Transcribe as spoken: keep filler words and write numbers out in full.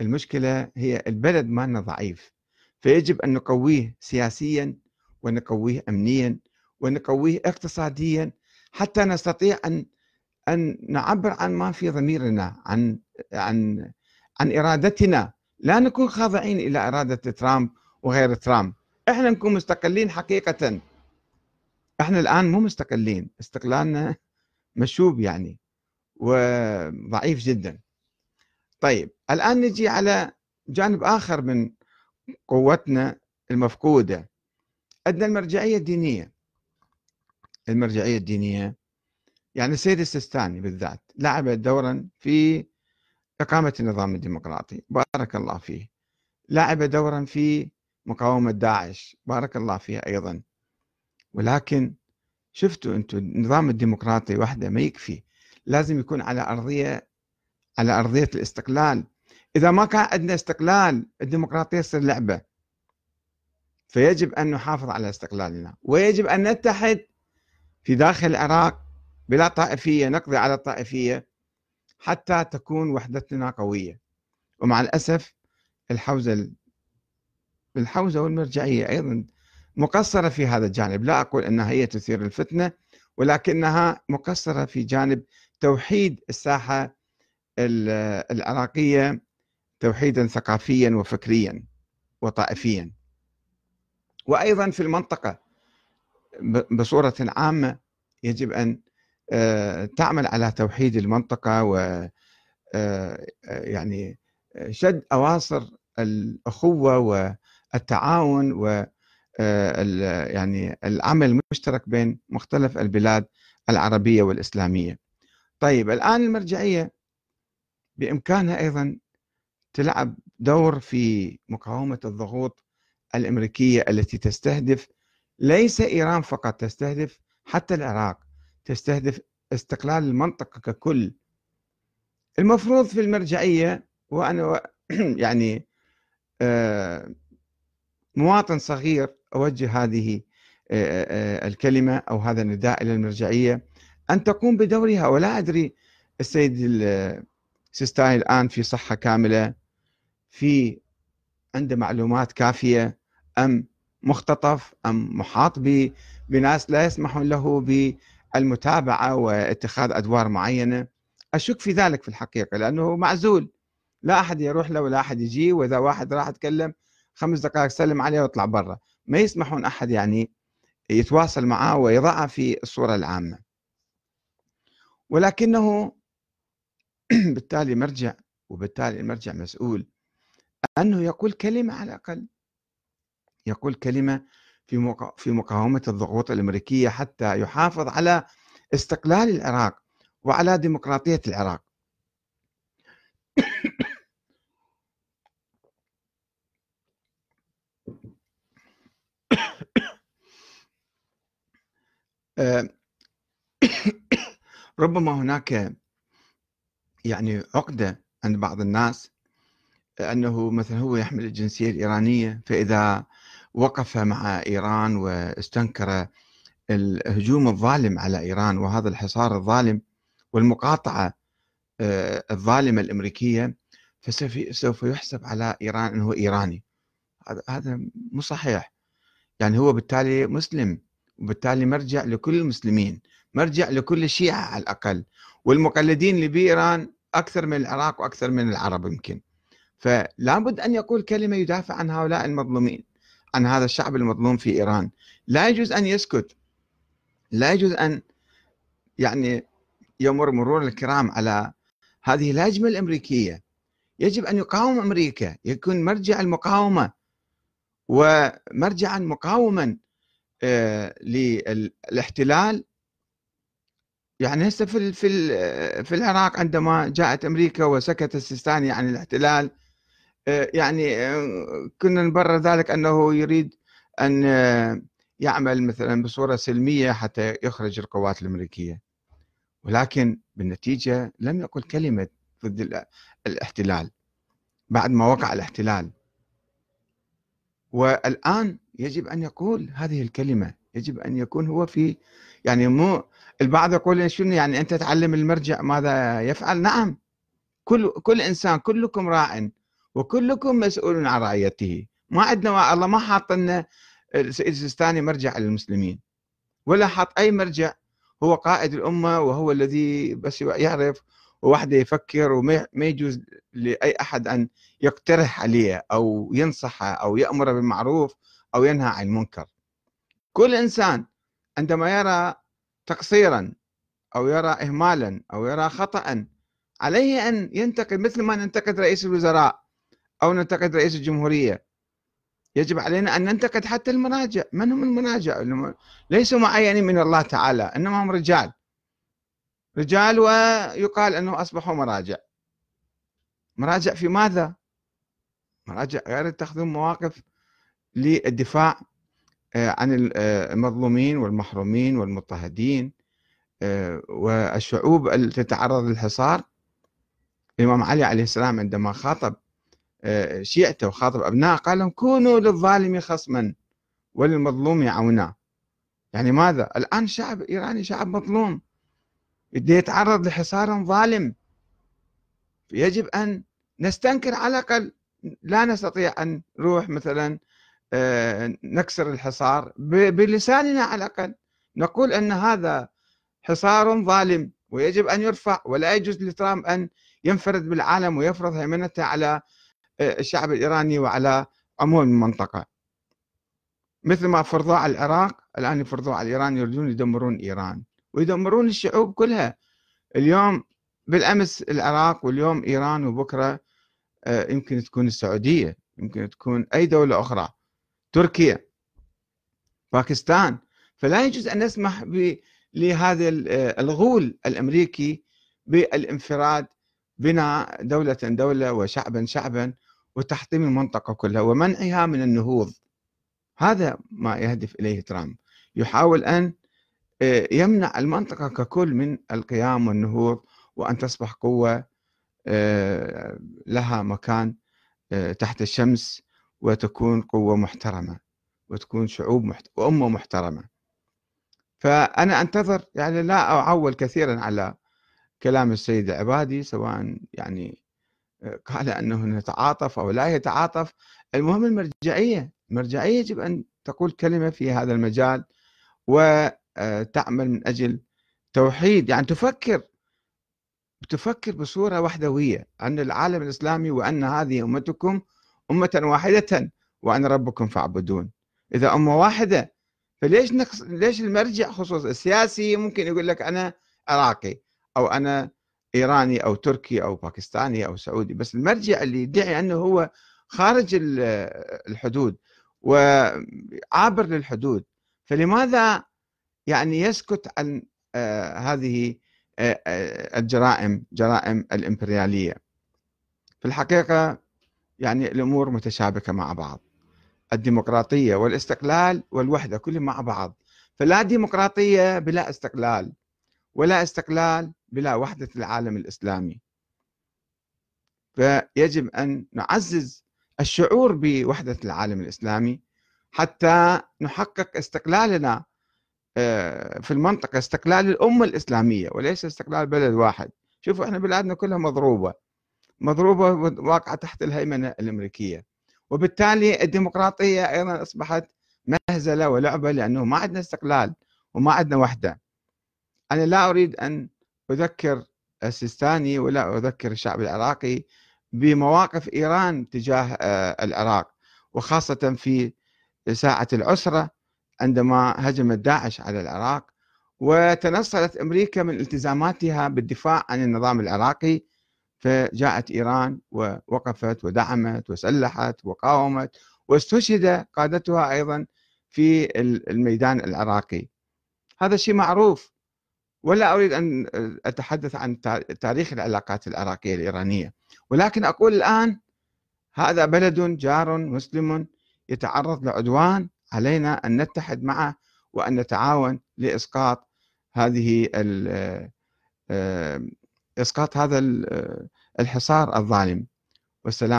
المشكلة هي البلد مالنا ضعيف، فيجب أن نقويه سياسيا ونقويه أمنيا ونقويه اقتصاديا حتى نستطيع أن أن نعبر عن ما في ضميرنا، عن عن عن إرادتنا، لا نكون خاضعين إلى إرادة ترامب وغير ترامب. إحنا نكون مستقلين حقيقة. إحنا الآن مو مستقلين، استقلالنا مشوب يعني وضعيف جدا. طيب الآن نجي على جانب آخر من قوتنا المفقودة، عندنا المرجعية الدينية. المرجعية الدينية يعني السيد السيستاني بالذات لعب دورا في إقامة النظام الديمقراطي، بارك الله فيه. لعب دورا في مقاومة داعش، بارك الله فيه أيضا. ولكن شفتوا أنتم النظام الديمقراطي وحده ما يكفي، لازم يكون على أرضية على أرضية الاستقلال. إذا ما كان عندنا استقلال الديمقراطية تصير لعبة، فيجب أن نحافظ على استقلالنا، ويجب أن نتحد في داخل العراق بلا طائفية، نقضي على الطائفية حتى تكون وحدتنا قوية. ومع الأسف الحوزة الحوزة والمرجعية أيضا مقصرة في هذا الجانب، لا أقول أنها هي تثير الفتنة، ولكنها مقصرة في جانب توحيد الساحة العراقية توحيدا ثقافيا وفكريا وطائفيا، وأيضا في المنطقة بصورة عامة. يجب أن تعمل على توحيد المنطقة و يعني شد أواصر الأخوة والتعاون و يعني العمل المشترك بين مختلف البلاد العربية والإسلامية. طيب الآن المرجعية بإمكانها أيضا تلعب دور في مقاومة الضغوط الأمريكية التي تستهدف ليس إيران فقط، تستهدف حتى العراق، تستهدف استقلال المنطقة ككل. المفروض في المرجعية، وأنا يعني مواطن صغير أوجه هذه الكلمة أو هذا النداء إلى المرجعية أن تقوم بدورها. ولا أدري السيد السيستاني الآن في صحة كاملة، في عنده معلومات كافية، أم مختطف أم محاط بناس لا يسمحون له ب المتابعة واتخاذ أدوار معينة. أشك في ذلك في الحقيقة، لأنه معزول، لا أحد يروح له ولا أحد يجي، وإذا واحد راح يتكلم خمس دقائق سلم عليه ويطلع برا، ما يسمحون أحد يعني يتواصل معه ويضعه في الصورة العامة. ولكنه بالتالي مرجع، وبالتالي المرجع مسؤول أنه يقول كلمة، على الأقل يقول كلمة في مقاومة الضغوط الأمريكية حتى يحافظ على استقلال العراق وعلى ديمقراطية العراق. ربما هناك يعني عقدة عند بعض الناس أنه مثلا هو يحمل الجنسية الإيرانية، فإذا وقف مع إيران واستنكر الهجوم الظالم على إيران وهذا الحصار الظالم والمقاطعة الظالمة الأمريكية، فسوف يحسب على إيران أنه إيراني. هذا مو صحيح، يعني هو بالتالي مسلم، وبالتالي مرجع لكل المسلمين، مرجع لكل الشيعة على الأقل، والمقلدين اللي بإيران أكثر من العراق وأكثر من العرب يمكن. فلا بد أن يقول كلمة يدافع عن هؤلاء المظلومين، عن هذا الشعب المظلوم في إيران. لا يجوز أن يسكت، لا يجوز أن يعني يمر مرور الكرام على هذه الهجمة الأمريكية. يجب أن يقاوم أمريكا، يكون مرجع المقاومة ومرجعا مقاوما آه للاحتلال. يعني هسه في في في العراق عندما جاءت أمريكا وسكت السيستاني عن الاحتلال، يعني كنا نبرر ذلك أنه يريد أن يعمل مثلا بصورة سلمية حتى يخرج القوات الأمريكية، ولكن بالنتيجة لم يقل كلمة ضد الاحتلال بعد ما وقع الاحتلال. والآن يجب أن يقول هذه الكلمة، يجب أن يكون هو في يعني مو البعض يقول شنو يعني أنت تعلم المرجع ماذا يفعل. نعم، كل كل إنسان، كلكم راع، وكلكم مسؤول عن رعيته. ما عندنا الله ما حاط لنا السيستاني مرجع للمسلمين ولا حاط اي مرجع، هو قائد الامه وهو الذي بس يعرف ووحده يفكر، وما يجوز لاي احد ان يقترح عليه او ينصحه او يامره بالمعروف او ينهى عن المنكر. كل انسان عندما يرى تقصيرا او يرى اهمالا او يرى خطأ عليه ان ينتقد، مثل ما ننتقد رئيس الوزراء او ننتقد رئيس الجمهوريه. يجب علينا ان ننتقد حتى المراجع، من هم المراجع؟ ليسوا معينين من الله تعالى، انما هم رجال رجال ويقال انه اصبحوا مراجع. مراجع في ماذا؟ مراجع غير يتخذون مواقف للدفاع عن المظلومين والمحرومين والمضطهدين والشعوب التي تتعرض للحصار. الإمام علي عليه السلام عندما خاطب شيعته وخاطب أبناءه قال لهم: كونوا للظالم خصما وللمظلوم عونا. يعني ماذا؟ الآن الشعب الإيراني شعب مظلوم يتعرض لحصار ظالم، يجب أن نستنكر على الأقل. لا نستطيع أن نروح مثلا نكسر الحصار بلساننا، على الأقل نقول أن هذا حصار ظالم ويجب أن يرفع، ولا يجوز لترامب أن ينفرد بالعالم ويفرض هيمنته على الشعب الإيراني وعلى عموم المنطقة، مثل ما فرضوا على العراق الآن يفرضوا على إيران، يريدون يدمرون إيران ويدمرون الشعوب كلها. اليوم بالأمس العراق واليوم إيران وبكرة يمكن تكون السعودية، يمكن تكون أي دولة أخرى، تركيا، باكستان. فلا يجوز أن نسمح ب لهذا الغول الأمريكي بالانفراد بنا دولة دولة وشعبا شعبا وتحطيم المنطقة كلها ومنعها من النهوض. هذا ما يهدف إليه ترامب، يحاول أن يمنع المنطقة ككل من القيام والنهوض وأن تصبح قوة لها مكان تحت الشمس وتكون قوة محترمة وتكون شعوب محت... وأمة محترمة. فأنا أنتظر، يعني لا أعول كثيرا على كلام السيدة عبادي، سواء يعني قال أنه يتعاطف أو لا يتعاطف، المهم المرجعية، المرجعية يجب أن تقول كلمة في هذا المجال وتعمل من أجل توحيد، يعني تفكر تفكر بصورة وحدوية أن العالم الإسلامي وأن هذه أمتكم أمة واحدة وأن ربكم فاعبدون. إذا أمة واحدة فليش نقص... ليش المرجع خصوصا السياسي ممكن يقول لك انا عراقي او انا ايراني او تركي او باكستاني او سعودي، بس المرجع اللي يدعي انه هو خارج الحدود وعابر للحدود، فلماذا يعني يسكت عن هذه الجرائم، جرائم الامبرياليه؟ في الحقيقه يعني الامور متشابكه مع بعض، الديمقراطية والاستقلال والوحدة كلهم مع بعض، فلا ديمقراطية بلا استقلال ولا استقلال بلا وحدة العالم الإسلامي. فيجب أن نعزز الشعور بوحدة العالم الإسلامي حتى نحقق استقلالنا في المنطقة، استقلال الأمة الإسلامية وليس استقلال بلد واحد. شوفوا احنا بلادنا كلها مضروبة مضروبة واقعة تحت الهيمنة الأمريكية، وبالتالي الديمقراطية أيضا أصبحت مهزلة ولعبة، لأنه ما عندنا استقلال وما عندنا وحدة. أنا لا أريد أن أذكر السيستاني ولا أذكر الشعب العراقي بمواقف إيران تجاه العراق، وخاصة في ساعة العسرة عندما هجمت داعش على العراق وتنصلت أمريكا من التزاماتها بالدفاع عن النظام العراقي، فجاءت إيران ووقفت ودعمت وسلحت وقاومت، واستشهد قادتها أيضا في الميدان العراقي. هذا شيء معروف، ولا أريد أن أتحدث عن تاريخ العلاقات العراقية الإيرانية، ولكن أقول الآن هذا بلد جار مسلم يتعرض لعدوان، علينا أن نتحد معه وأن نتعاون لإسقاط هذه إسقاط هذا الحصار الظالم. والسلام